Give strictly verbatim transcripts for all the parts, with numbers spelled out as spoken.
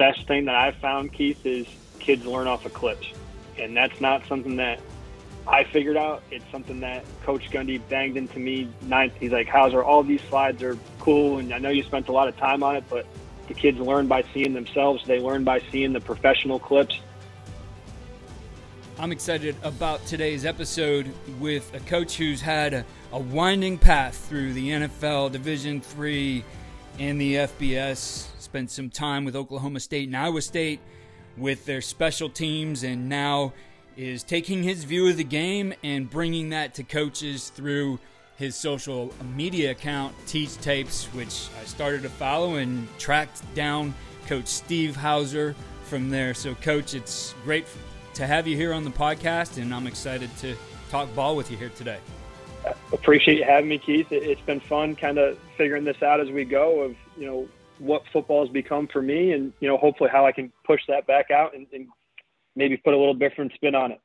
best thing that I've found, Keith, is kids learn off of clips. And that's not something that I figured out. It's something that Coach Gundy banged into me ninth. He's like, Hauser, all these slides are cool, and I know you spent a lot of time on it, but the kids learn by seeing themselves. They learn by seeing the professional clips. I'm excited about today's episode with a coach who's had a, a winding path through the N F L, Division three, and the F B S. Spent some time with Oklahoma State and Iowa State with their special teams, and now is taking his view of the game and bringing that to coaches through his social media account, Teach Tapes, which I started to follow and tracked down Coach Steve Hauser from there. So, Coach, it's great to have you here on the podcast, and I'm excited to talk ball with you here today. Appreciate you having me, Keith. It's been fun kind of figuring this out as we go of, you know, what football has become for me and, you know, hopefully how I can push that back out and, and maybe put a little different spin on it.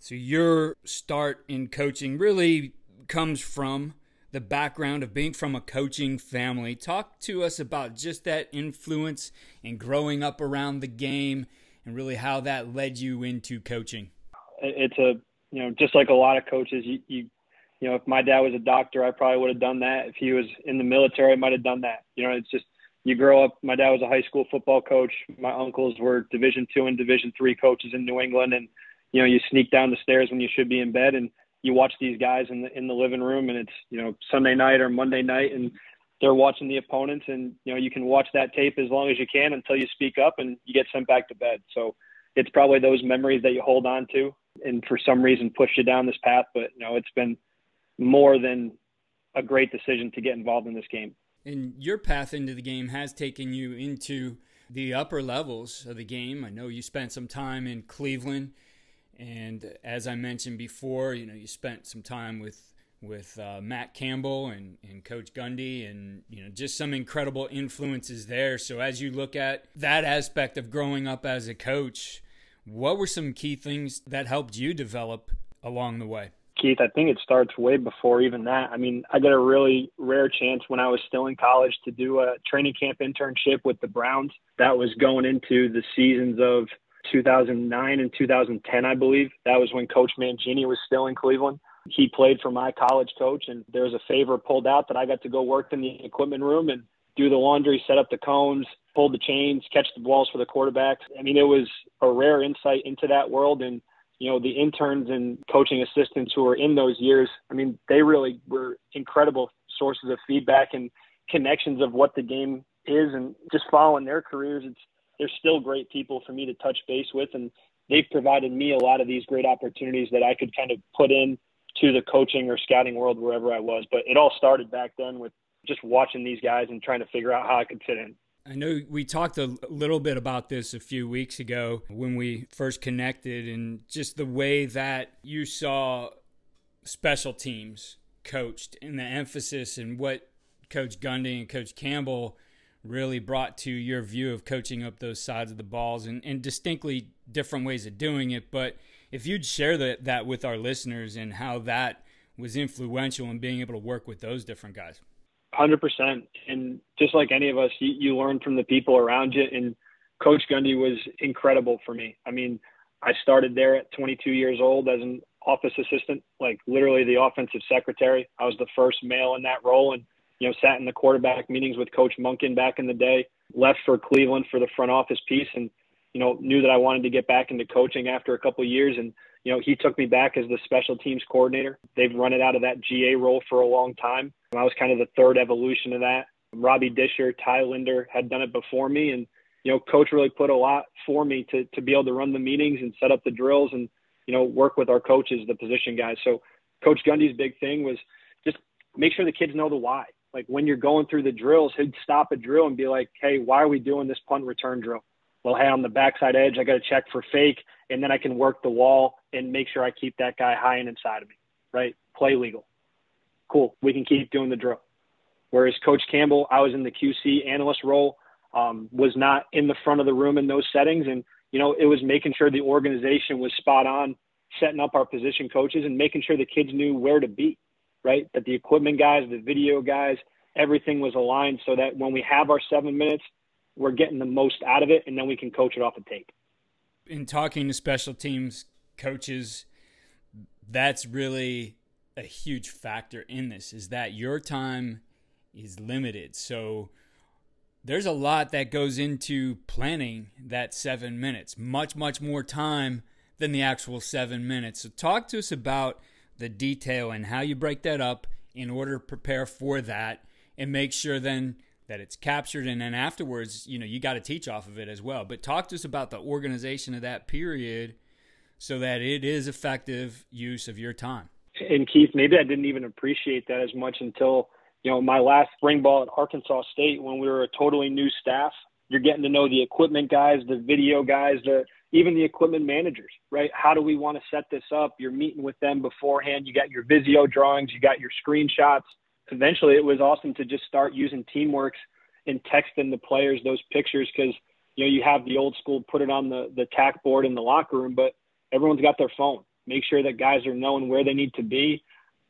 So your start in coaching really comes from the background of being from a coaching family. Talk to us about just that influence and growing up around the game and really how that led you into coaching. It's a, you know, just like a lot of coaches, you, you, you know, if my dad was a doctor, I probably would have done that. If he was in the military, I might've done that. You know, it's just, you grow up, my dad was a high school football coach. My uncles were Division two and Division three coaches in New England. And, you know, you sneak down the stairs when you should be in bed and you watch these guys in the, in the living room, and it's, you know, Sunday night or Monday night, and they're watching the opponents, and, you know, you can watch that tape as long as you can until you speak up and you get sent back to bed. So it's probably those memories that you hold on to and for some reason push you down this path. But, you know, it's been more than a great decision to get involved in this game. And your path into the game has taken you into the upper levels of the game. I know you spent some time in Cleveland, and as I mentioned before, you know, you spent some time with with uh, Matt Campbell and, and Coach Gundy, and, you know, just some incredible influences there. So as you look at that aspect of growing up as a coach, what were some key things that helped you develop along the way? Keith, I think it starts way before even that. I mean, I got a really rare chance when I was still in college to do a training camp internship with the Browns. That was going into the seasons of two thousand nine and two thousand ten, I believe. That was when Coach Mangini was still in Cleveland. He played for my college coach, and there was a favor pulled out that I got to go work in the equipment room and do the laundry, set up the cones, pull the chains, catch the balls for the quarterbacks. I mean, it was a rare insight into that world, and you know, the interns and coaching assistants who were in those years, I mean, they really were incredible sources of feedback and connections of what the game is. And just following their careers, it's they're still great people for me to touch base with. And they've provided me a lot of these great opportunities that I could kind of put in to the coaching or scouting world wherever I was. But it all started back then with just watching these guys and trying to figure out how I could fit in. I know we talked a little bit about this a few weeks ago when we first connected, and just the way that you saw special teams coached and the emphasis and what Coach Gundy and Coach Campbell really brought to your view of coaching up those sides of the balls, and, and distinctly different ways of doing it. But if you'd share that, that with our listeners and how that was influential in being able to work with those different guys. one hundred percent. And just like any of us, you, you learn from the people around you. And Coach Gundy was incredible for me. I mean, I started there at twenty-two years old as an office assistant, like literally the offensive secretary. I was the first male in that role, and, you know, sat in the quarterback meetings with Coach Munkin back in the day, left for Cleveland for the front office piece, and, you know, knew that I wanted to get back into coaching after a couple of years. And, you know, he took me back as the special teams coordinator. They've run it out of that G A role for a long time. I was kind of the third evolution of that. Robbie Disher, Ty Linder had done it before me. And, you know, Coach really put a lot for me to to be able to run the meetings and set up the drills and, you know, work with our coaches, the position guys. So Coach Gundy's big thing was just make sure the kids know the why. Like when you're going through the drills, he'd stop a drill and be like, hey, why are we doing this punt return drill? Well, hey, on the backside edge, I got to check for fake, and then I can work the wall and make sure I keep that guy high and inside of me, right? Play legal. Cool, we can keep doing the drill. Whereas Coach Campbell, I was in the Q C analyst role, um, was not in the front of the room in those settings. And, you know, it was making sure the organization was spot on, setting up our position coaches and making sure the kids knew where to be, right? That the equipment guys, the video guys, everything was aligned so that when we have our seven minutes, we're getting the most out of it, and then we can coach it off the tape. In talking to special teams coaches, that's really a huge factor in this, is that your time is limited. So there's a lot that goes into planning that seven minutes, much, much more time than the actual seven minutes. So talk to us about the detail and how you break that up in order to prepare for that and make sure then that it's captured. And then afterwards, you know, you got to teach off of it as well. But talk to us about the organization of that period so that it is effective use of your time. And Keith, maybe I didn't even appreciate that as much until, you know, my last spring ball at Arkansas State, when we were a totally new staff. You're getting to know the equipment guys, the video guys, the even the equipment managers, right? How do we want to set this up? You're meeting with them beforehand. You got your Visio drawings, you got your screenshots. Eventually it was awesome to just start using Teamworks and texting the players those pictures, because, you know, you have the old school, put it on the, the tack board in the locker room, but everyone's got their phone. Make sure that guys are knowing where they need to be,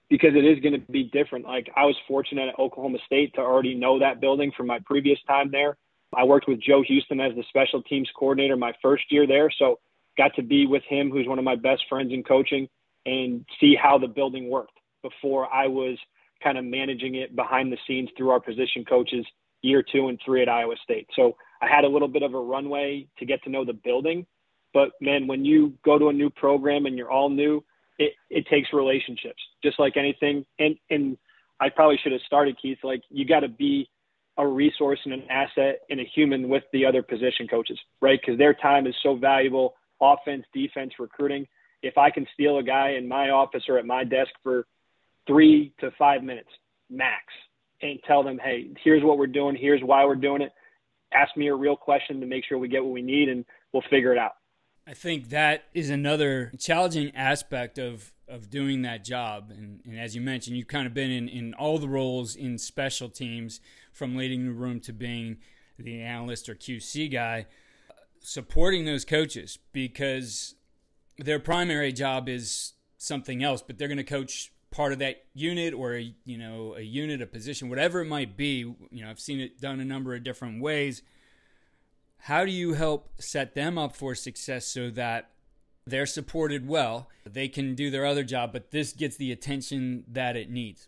because it is going to be different. Like, I was fortunate at Oklahoma State to already know that building from my previous time there. I worked with Joe Houston as the special teams coordinator my first year there, so got to be with him, who's one of my best friends in coaching, and see how the building worked before I was kind of managing it behind the scenes through our position coaches year two and three at Iowa State. So I had a little bit of a runway to get to know the building. But, man, when you go to a new program and you're all new, it, it takes relationships, just like anything. And, and I probably should have started, Keith, like, you got to be a resource and an asset and a human with the other position coaches, right? Because their time is so valuable, offense, defense, recruiting. If I can steal a guy in my office or at my desk for three to five minutes max and tell them, hey, here's what we're doing, here's why we're doing it, ask me a real question to make sure we get what we need, and we'll figure it out. I think that is another challenging aspect of, of doing that job. And, and as you mentioned, you've kind of been in, in all the roles in special teams, from leading the room to being the analyst or Q C guy, supporting those coaches, because their primary job is something else, but they're going to coach part of that unit, or a, you know, a unit, a position, whatever it might be. You know, I've seen it done a number of different ways. How do you help set them up for success so that they're supported well, they can do their other job, but this gets the attention that it needs?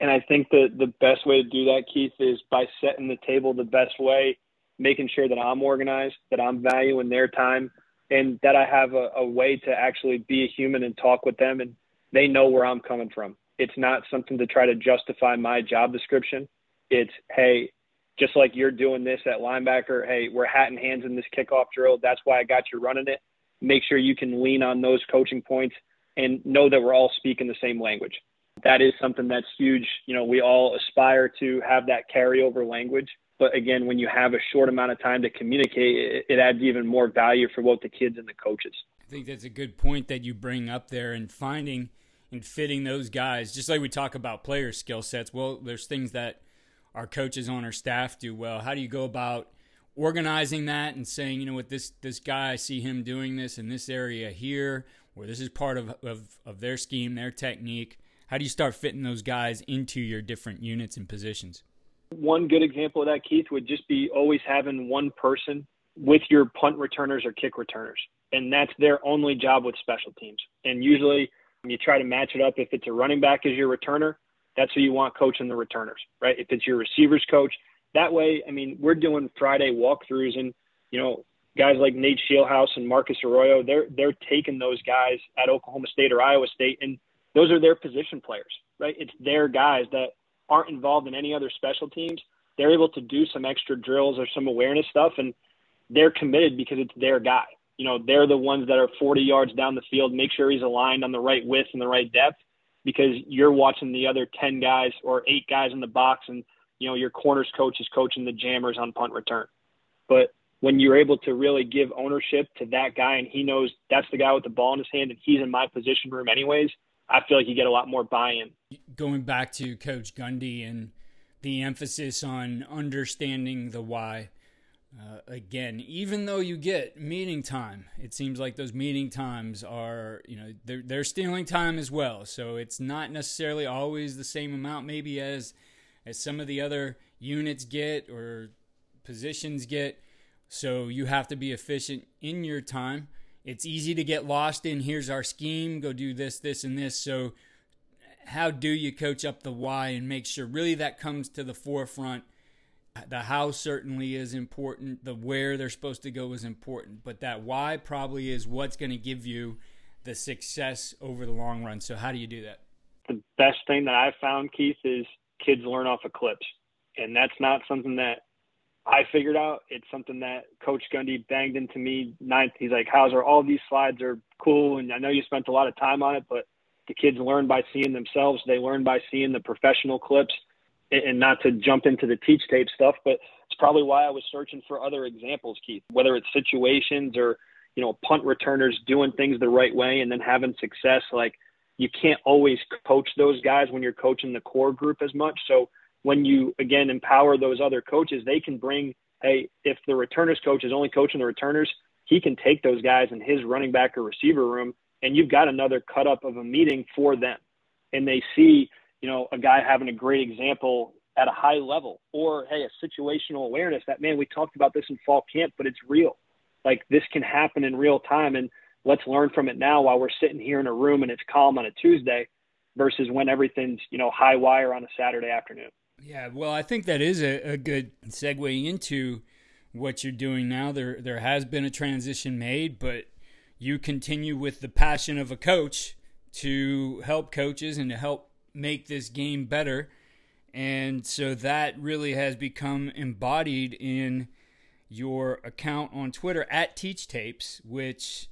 And I think that the best way to do that, Keith, is by setting the table the best way, making sure that I'm organized, that I'm valuing their time, and that I have a, a way to actually be a human and talk with them, and they know where I'm coming from. It's not something to try to justify my job description. It's, hey, just like you're doing this at linebacker, hey, we're hat and hands in this kickoff drill. That's why I got you running it. Make sure you can lean on those coaching points and know that we're all speaking the same language. That is something that's huge. You know, we all aspire to have that carryover language. But again, when you have a short amount of time to communicate, it adds even more value for both the kids and the coaches. I think that's a good point that you bring up there, and finding and fitting those guys, just like we talk about player skill sets. Well, there's things that our coaches on our staff do well. How do you go about organizing that and saying, you know what, this this guy, I see him doing this in this area here, or this is part of, of, of their scheme, their technique. How do you start fitting those guys into your different units and positions? One good example of that, Keith, would just be always having one person with your punt returners or kick returners, and that's their only job with special teams. And usually you try to match it up. If it's a running back as your returner, that's who you want coaching the returners, right? If it's your receivers coach, that way, I mean, we're doing Friday walkthroughs, and, you know, guys like Nate Shieldhouse and Marcus Arroyo, they're, they're taking those guys at Oklahoma State or Iowa State, and those are their position players, right? It's their guys that aren't involved in any other special teams. They're able to do some extra drills or some awareness stuff, and they're committed because it's their guy. You know, they're the ones that are forty yards down the field. Make sure he's aligned on the right width and the right depth, because you're watching the other ten guys or eight guys in the box, and, you know, your corners coach is coaching the jammers on punt return. But when you're able to really give ownership to that guy, and he knows that's the guy with the ball in his hand and he's in my position room anyways, I feel like you get a lot more buy-in. Going back to Coach Gundy and the emphasis on understanding the why, uh, again, even though you get meeting time, it seems like those meeting times are, you know, they're, they're stealing time as well. So it's not necessarily always the same amount maybe as, as some of the other units get, or positions get, so you have to be efficient in your time. It's easy to get lost in, here's our scheme, go do this, this, and this. So how do you coach up the why and make sure really that comes to the forefront? The how certainly is important. The where they're supposed to go is important. But that why probably is what's going to give you the success over the long run. So how do you do that? The best thing that I've found, Keith, is kids learn off of clips. And that's not something that I figured out. It's something that Coach Gundy banged into me ninth. He's like, Hauser, all these slides are cool, and I know you spent a lot of time on it, but the kids learn by seeing themselves. They learn by seeing the professional clips. And not to jump into the teach tape stuff, but it's probably why I was searching for other examples, Keith, whether it's situations or, you know, punt returners doing things the right way and then having success. Like, you can't always coach those guys when you're coaching the core group as much. So when you, again, empower those other coaches, they can bring, hey, if the returners coach is only coaching the returners, he can take those guys in his running back or receiver room, and you've got another cut up of a meeting for them. And they see, you know, a guy having a great example at a high level, or, hey, a situational awareness that, man, we talked about this in fall camp, but it's real. Like, this can happen in real time, and let's learn from it now while we're sitting here in a room and it's calm on a Tuesday versus when everything's, you know, high wire on a Saturday afternoon. Yeah, well, I think that is a, a good segue into what you're doing now. There, there has been a transition made, but you continue with the passion of a coach to help coaches and to help make this game better. And so that really has become embodied in your account on Twitter at Teach Tapes, which,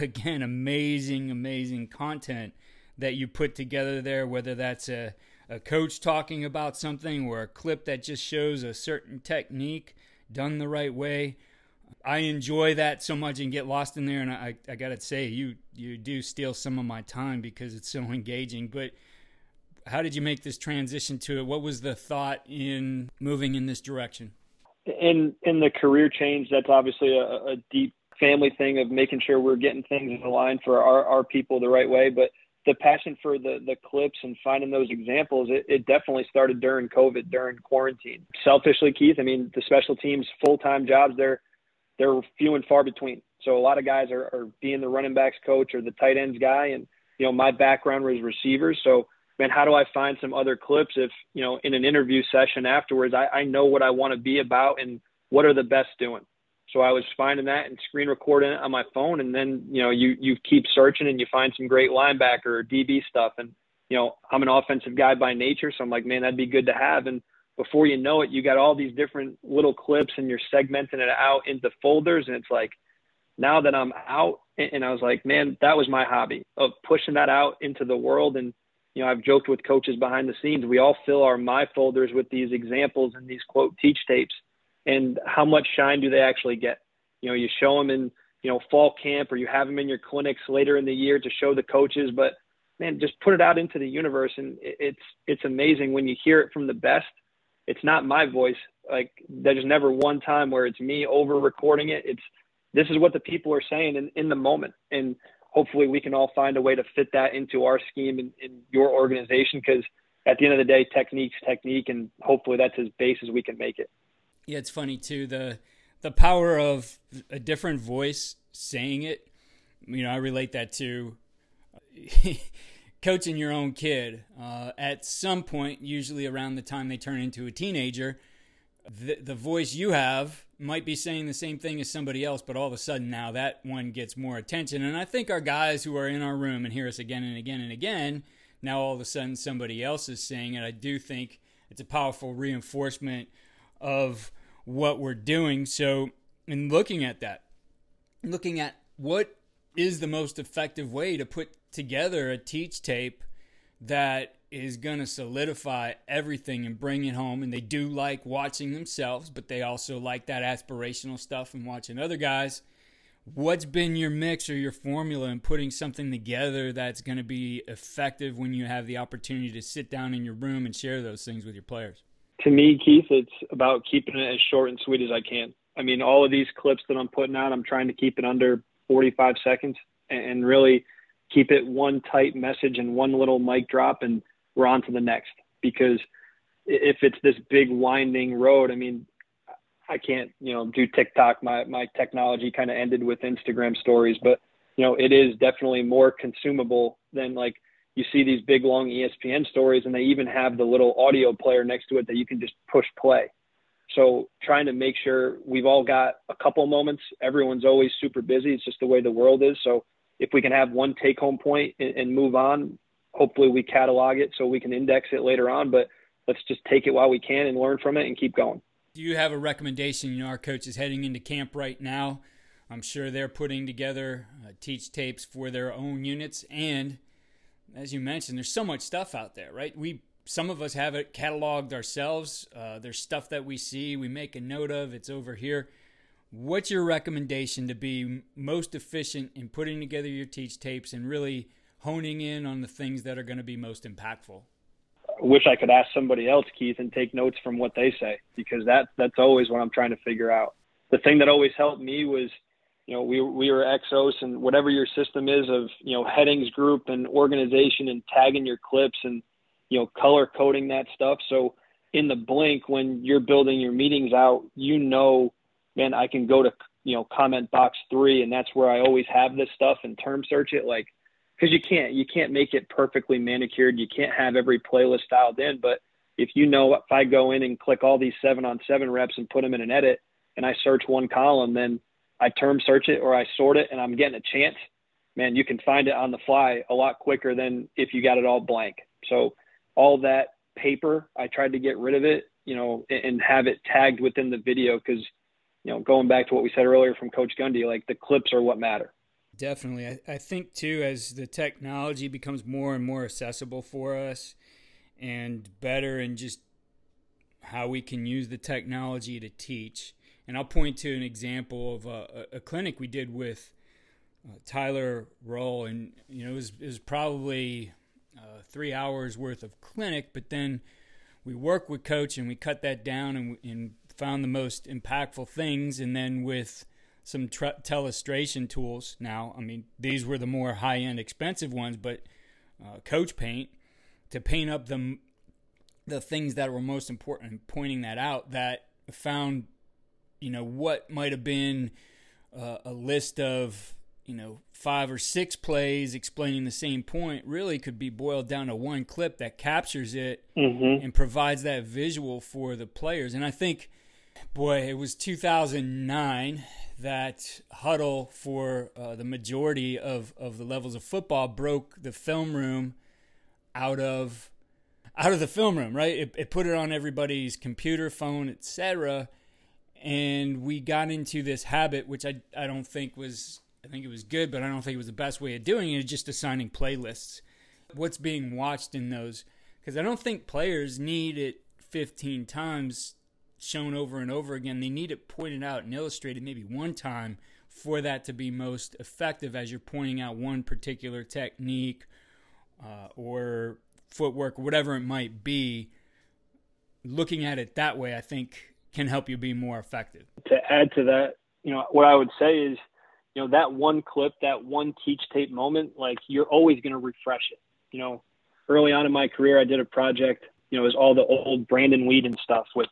again, amazing, amazing content that you put together there, whether that's a, a coach talking about something or a clip that just shows a certain technique done the right way. I enjoy that so much and get lost in there. And I, I got to say, you, you do steal some of my time because it's so engaging. But how did you make this transition to it? What was the thought in moving in this direction? In in the career change, that's obviously a, a deep family thing of making sure we're getting things in line for our, our people the right way. But the passion for the, the clips and finding those examples, it, it definitely started during COVID, during quarantine. Selfishly, Keith, I mean, the special teams, full-time jobs, they're, they're few and far between. So a lot of guys are, are being the running backs coach or the tight ends guy. And, you know, my background was receivers. So, man, how do I find some other clips if, you know, in an interview session afterwards, I, I know what I want to be about and what are the best doing. So I was finding that and screen recording it on my phone. And then, you know, you, you keep searching and you find some great linebacker or D B stuff. And, you know, I'm an offensive guy by nature. So I'm like, man, that'd be good to have. And before you know it, you got all these different little clips and you're segmenting it out into folders. And it's like, now that I'm out, and I was like, man, that was my hobby of pushing that out into the world. And, you know, I've joked with coaches behind the scenes, we all fill our my folders with these examples and these, quote, teach tapes. And how much shine do they actually get? You know, you show them in, you know, fall camp, or you have them in your clinics later in the year to show the coaches. But, man, just put it out into the universe. And it's it's amazing when you hear it from the best. It's not my voice. Like, there's never one time where it's me over-recording it. It's this is what the people are saying in, in the moment. And hopefully we can all find a way to fit that into our scheme and in your organization, because at the end of the day, technique's technique, and hopefully that's as base as we can make it. Yeah, it's funny too, the the power of a different voice saying it. You know, I relate that to coaching your own kid. Uh, at some point, usually around the time they turn into a teenager, the, the voice you have might be saying the same thing as somebody else, but all of a sudden now that one gets more attention. And I think our guys who are in our room and hear us again and again and again, now all of a sudden somebody else is saying it. I do think it's a powerful reinforcement of what we're doing. So in looking at that, looking at what is the most effective way to put together a teach tape that is going to solidify everything and bring it home. And they do like watching themselves, but they also like that aspirational stuff and watching other guys. What's been your mix or your formula in putting something together that's going to be effective when you have the opportunity to sit down in your room and share those things with your players? To me, Keith, it's about keeping it as short and sweet as I can. I mean, all of these clips that I'm putting out, I'm trying to keep it under forty-five seconds and really keep it one tight message and one little mic drop, and we're on to the next. Because if it's this big winding road, I mean, I can't, you know, do TikTok. My, my technology kind of ended with Instagram stories, but you know, it is definitely more consumable than like you see these big, long E S P N stories, and they even have the little audio player next to it that you can just push play. So trying to make sure we've all got a couple moments. Everyone's always super busy. It's just the way the world is. So if we can have one take home point and, and move on, hopefully we catalog it so we can index it later on, but let's just take it while we can and learn from it and keep going. Do you have a recommendation? You know, our coach is heading into camp right now. I'm sure they're putting together uh, teach tapes for their own units. And as you mentioned, there's so much stuff out there, right? We, some of us have it cataloged ourselves. Uh, there's stuff that we see, we make a note of, it's over here. What's your recommendation to be most efficient in putting together your teach tapes and really honing in on the things that are going to be most impactful? I wish I could ask somebody else, Keith, and take notes from what they say, because that that's always what I'm trying to figure out. The thing that always helped me was, you know, we we were X Os, and whatever your system is of, you know, headings, group, and organization, and tagging your clips and, you know, color coding that stuff. So in the blink, when you're building your meetings out, you know, man, I can go to, you know, comment box three, and that's where I always have this stuff and term search it. Like, because you can't, you can't make it perfectly manicured. You can't have every playlist dialed in. But if you know, if I go in and click all these seven on seven reps and put them in an edit, and I search one column, then I term search it or I sort it, and I'm getting a chance, man, you can find it on the fly a lot quicker than if you got it all blank. So all that paper, I tried to get rid of it, you know, and have it tagged within the video. 'Cause, you know, going back to what we said earlier from Coach Gundy, like the clips are what matter. Definitely. I, I think, too, as the technology becomes more and more accessible for us and better in just how we can use the technology to teach. And I'll point to an example of a, a clinic we did with uh, Tyler Roll. And, you know, it was, it was probably uh, three hours worth of clinic. But then we worked with Coach and we cut that down and, and found the most impactful things. And then with some tr- telestration tools now. I mean, these were the more high-end expensive ones, but uh, Coach Paint, to paint up the, the things that were most important and pointing that out, that found, you know, what might have been uh, a list of, you know, five or six plays explaining the same point really could be boiled down to one clip that captures it mm-hmm. and provides that visual for the players. And I think, boy, it was two thousand nine that huddle for uh, the majority of, of the levels of football broke the film room out of out of the film room, right? It, it put it on everybody's computer, phone, et cetera. And we got into this habit, which I I don't think was, I think it was good, but I don't think it was the best way of doing it, just assigning playlists. What's being watched in those? Because I don't think players need it fifteen times shown over and over again. They need it pointed out and illustrated maybe one time for that to be most effective, as you're pointing out one particular technique uh, or footwork, whatever it might be. Looking at it that way, I think, can help you be more effective. To add to that, you know, what I would say is, you know, that one clip, that one teach tape moment, like, you're always going to refresh it. You know, early on in my career, I did a project, you know, it was all the old Brandon Weed and stuff with,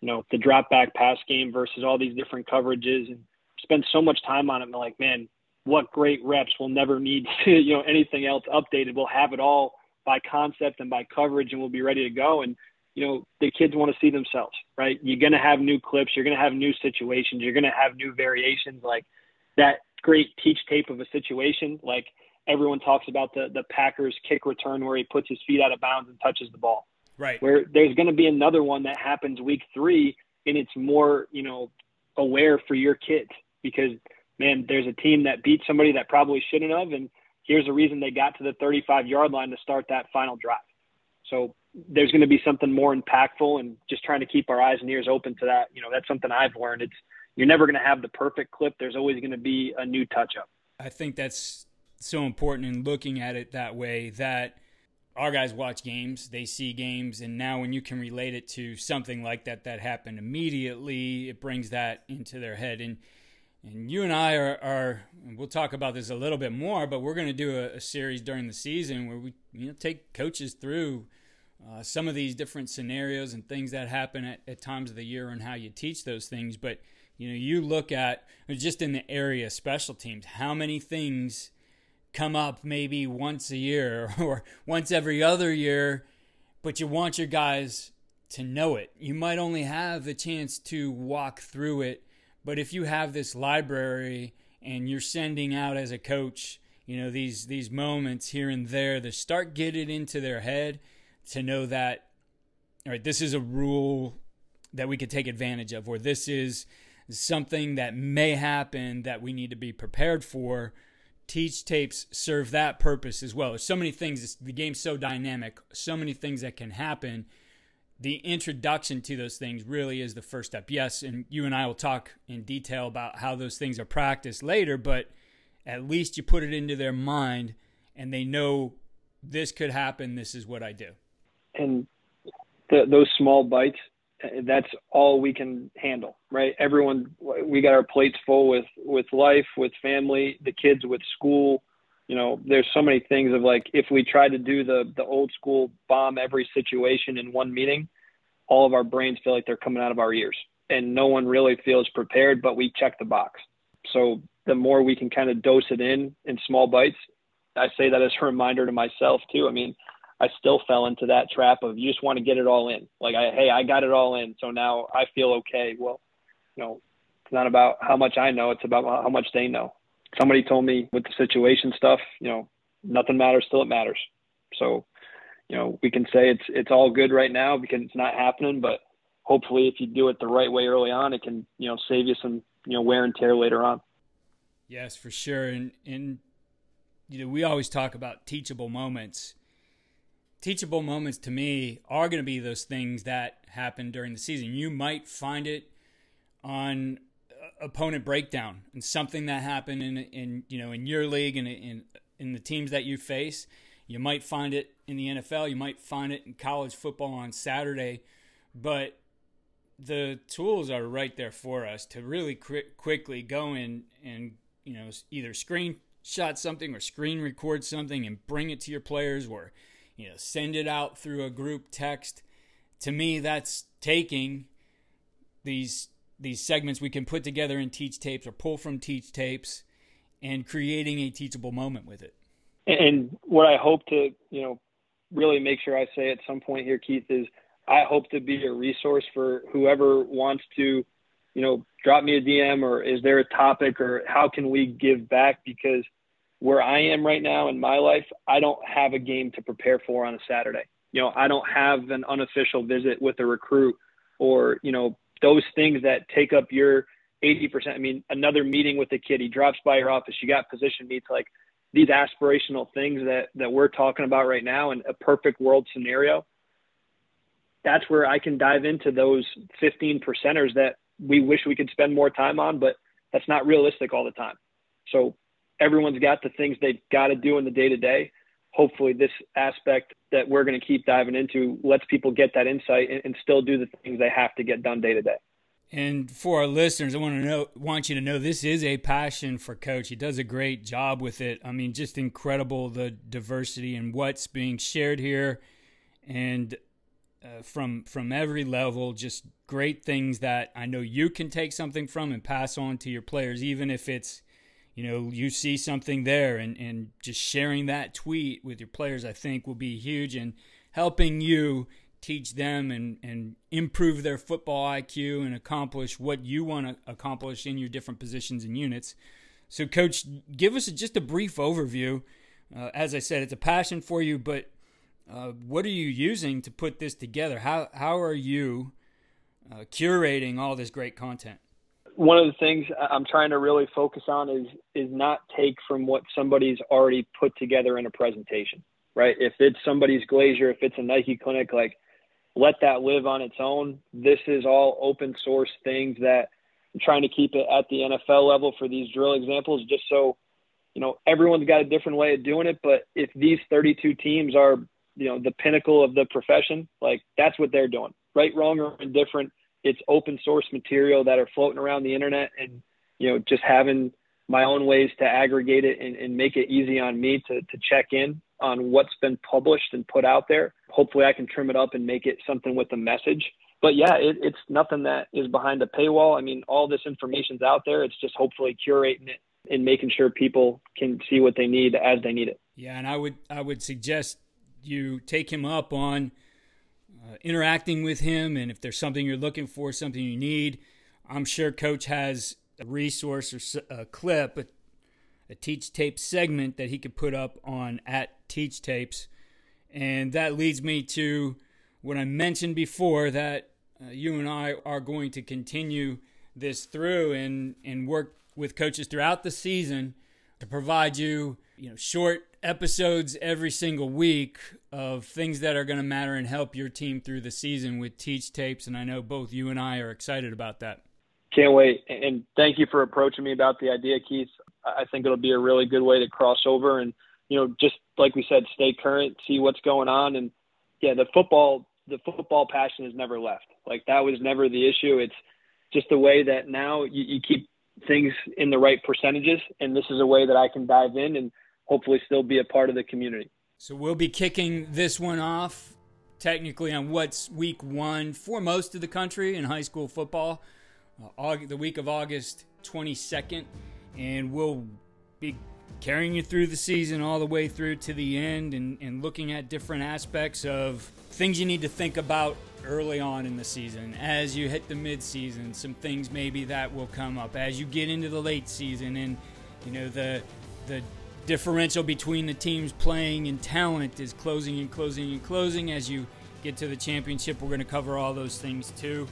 you know, the drop back pass game versus all these different coverages, and spend so much time on it. And like, man, what great reps. We'll never need, you know, anything else updated. We'll have it all by concept and by coverage, and we'll be ready to go. And, you know, the kids want to see themselves, right? You're going to have new clips. You're going to have new situations. You're going to have new variations. Like that great teach tape of a situation. Like everyone talks about the, the Packers kick return where he puts his feet out of bounds and touches the ball. Right. Where there's going to be another one that happens week three, and it's more, you know, aware for your kids, because, man, there's a team that beat somebody that probably shouldn't have, and here's the reason they got to the thirty-five-yard line to start that final drive. So there's going to be something more impactful, and just trying to keep our eyes and ears open to that. You know, that's something I've learned. It's, you're never going to have the perfect clip. There's always going to be a new touch-up. I think that's so important in looking at it that way, that our guys watch games, they see games, and now when you can relate it to something like that that happened immediately, it brings that into their head. And and you and I are, are we'll talk about this a little bit more, but we're going to do a, a series during the season where we, you know, take coaches through uh, some of these different scenarios and things that happen at, at times of the year and how you teach those things. But, you know, you look at just in the area special teams, how many things come up maybe once a year or once every other year, but you want your guys to know it. You might only have the chance to walk through it, but if you have this library and you're sending out as a coach, you know, these these moments here and there, to start getting into their head to know that, all right, this is a rule that we could take advantage of, or this is something that may happen that we need to be prepared for. Teach tapes serve that purpose as well. There's so many things. The game's so dynamic, so many things that can happen. The introduction to those things really is the first step. Yes, and you and I will talk in detail about how those things are practiced later, but at least you put it into their mind and they know this could happen, this is what I do. And the, those small bites, that's all we can handle, right? Everyone, we got our plates full with, with life, with family, the kids, with school. You know, there's so many things of like, if we try to do the, the old school bomb every situation in one meeting, all of our brains feel like they're coming out of our ears and no one really feels prepared, but we check the box. So the more we can kind of dose it in, in small bites, I say that as a reminder to myself too. I mean, I still fell into that trap of you just want to get it all in. Like, I, hey, I got it all in, so now I feel okay. Well, you know, it's not about how much I know. It's about how much they know. Somebody told me with the situation stuff, you know, nothing matters till it matters. So, you know, we can say it's it's all good right now because it's not happening, but hopefully if you do it the right way early on, it can, you know, save you some, you know, wear and tear later on. Yes, for sure. And, and you know, we always talk about teachable moments. Teachable moments to me are going to be those things that happen during the season. You might find it on opponent breakdown and something that happened in, in you know, in your league and in in the teams that you face. You might find it in the N F L. You might find it in college football on Saturday. But the tools are right there for us to really quick, quickly go in and, you know, either screenshot something or screen record something and bring it to your players, or you know, send it out through a group text. To me, that's taking these these segments we can put together in Teach Tapes or pull from Teach Tapes and creating a teachable moment with it. And what I hope to, you know, really make sure I say at some point here, Keith, is I hope to be a resource for whoever wants to, you know, drop me a D M or is there a topic or how can we give back, because where I am right now in my life, I don't have a game to prepare for on a Saturday. You know, I don't have an unofficial visit with a recruit or, you know, those things that take up your eighty percent. I mean, another meeting with a kid, he drops by your office, you got position needs, like these aspirational things that, that we're talking about right now in a perfect world scenario. That's where I can dive into those fifteen percenters that we wish we could spend more time on, but that's not realistic all the time. So everyone's got the things they've got to do in the day-to-day. Hopefully this aspect that we're going to keep diving into lets people get that insight and, and still do the things they have to get done day-to-day. And for our listeners, I want to know, want you to know this is a passion for Coach. He does a great job with it. I mean, just incredible, the diversity and what's being shared here. And uh, from from every level, just great things that I know you can take something from and pass on to your players, even if it's, you know, you see something there and, and just sharing that tweet with your players, I think will be huge in helping you teach them and, and improve their football I Q and accomplish what you want to accomplish in your different positions and units. So, Coach, give us a, just a brief overview. Uh, as I said, it's a passion for you, but uh, what are you using to put this together? How, how are you uh, curating all this great content? One of the things I'm trying to really focus on is, is not take from what somebody's already put together in a presentation, right? If it's somebody's Glazier, if it's a Nike clinic, like let that live on its own. This is all open source things that I'm trying to keep it at the N F L level for these drill examples, just so, you know, everyone's got a different way of doing it. But if these thirty-two teams are, you know, the pinnacle of the profession, like that's what they're doing, right, wrong, or indifferent. It's open source material that are floating around the internet, and, you know, just having my own ways to aggregate it and, and make it easy on me to, to check in on what's been published and put out there. hopefully I can trim it up and make it something with a message. But yeah, it, it's nothing that is behind a paywall. I mean, all this information's out there. It's just hopefully curating it and making sure people can see what they need as they need it. Yeah, and I would I would suggest you take him up on uh, interacting with him. And if there's something you're looking for, something you need, I'm sure Coach has a resource or a clip, a, a Teach Tape segment that he could put up on at Teach Tapes. And that leads me to what I mentioned before, that uh, you and I are going to continue this through and, and work with coaches throughout the season to provide you, you know, short episodes every single week of things that are going to matter and help your team through the season with Teach Tapes. And I know both you and I are excited about that. Can't wait. And thank you for approaching me about the idea, Keith. I think it'll be a really good way to cross over and, you know, just like we said, stay current, see what's going on. And yeah, the football, the football passion has never left. Like, that was never the issue. It's just the way that now you, you keep things in the right percentages. And this is a way that I can dive in and hopefully still be a part of the community. So we'll be kicking this one off technically on what's week one for most of the country in high school football, uh, August, the week of August twenty-second. And we'll be carrying you through the season all the way through to the end and, and looking at different aspects of things you need to think about early on in the season. As you hit the midseason, some things maybe that will come up. As you get into the late season and, you know, the the differential between the teams playing and talent is closing and closing and closing. As you get to the championship, we're going to cover all those things too.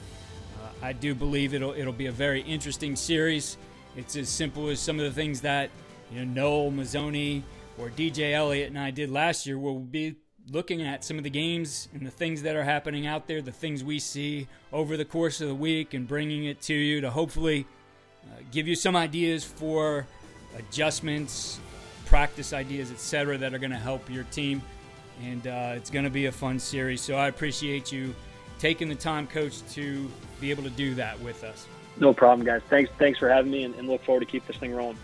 Uh, I do believe it'll it'll be a very interesting series. It's as simple as some of the things that, you know, Noel Mazzoni or D J Elliott and I did last year. We'll be looking at some of the games and the things that are happening out there, the things we see over the course of the week, and bringing it to you to hopefully uh, give you some ideas for adjustments, practice ideas, et cetera, that are going to help your team. And uh, it's going to be a fun series. So I appreciate you taking the time, Coach, to be able to do that with us. No problem, guys. Thanks, thanks for having me, and, and look forward to keep this thing rolling.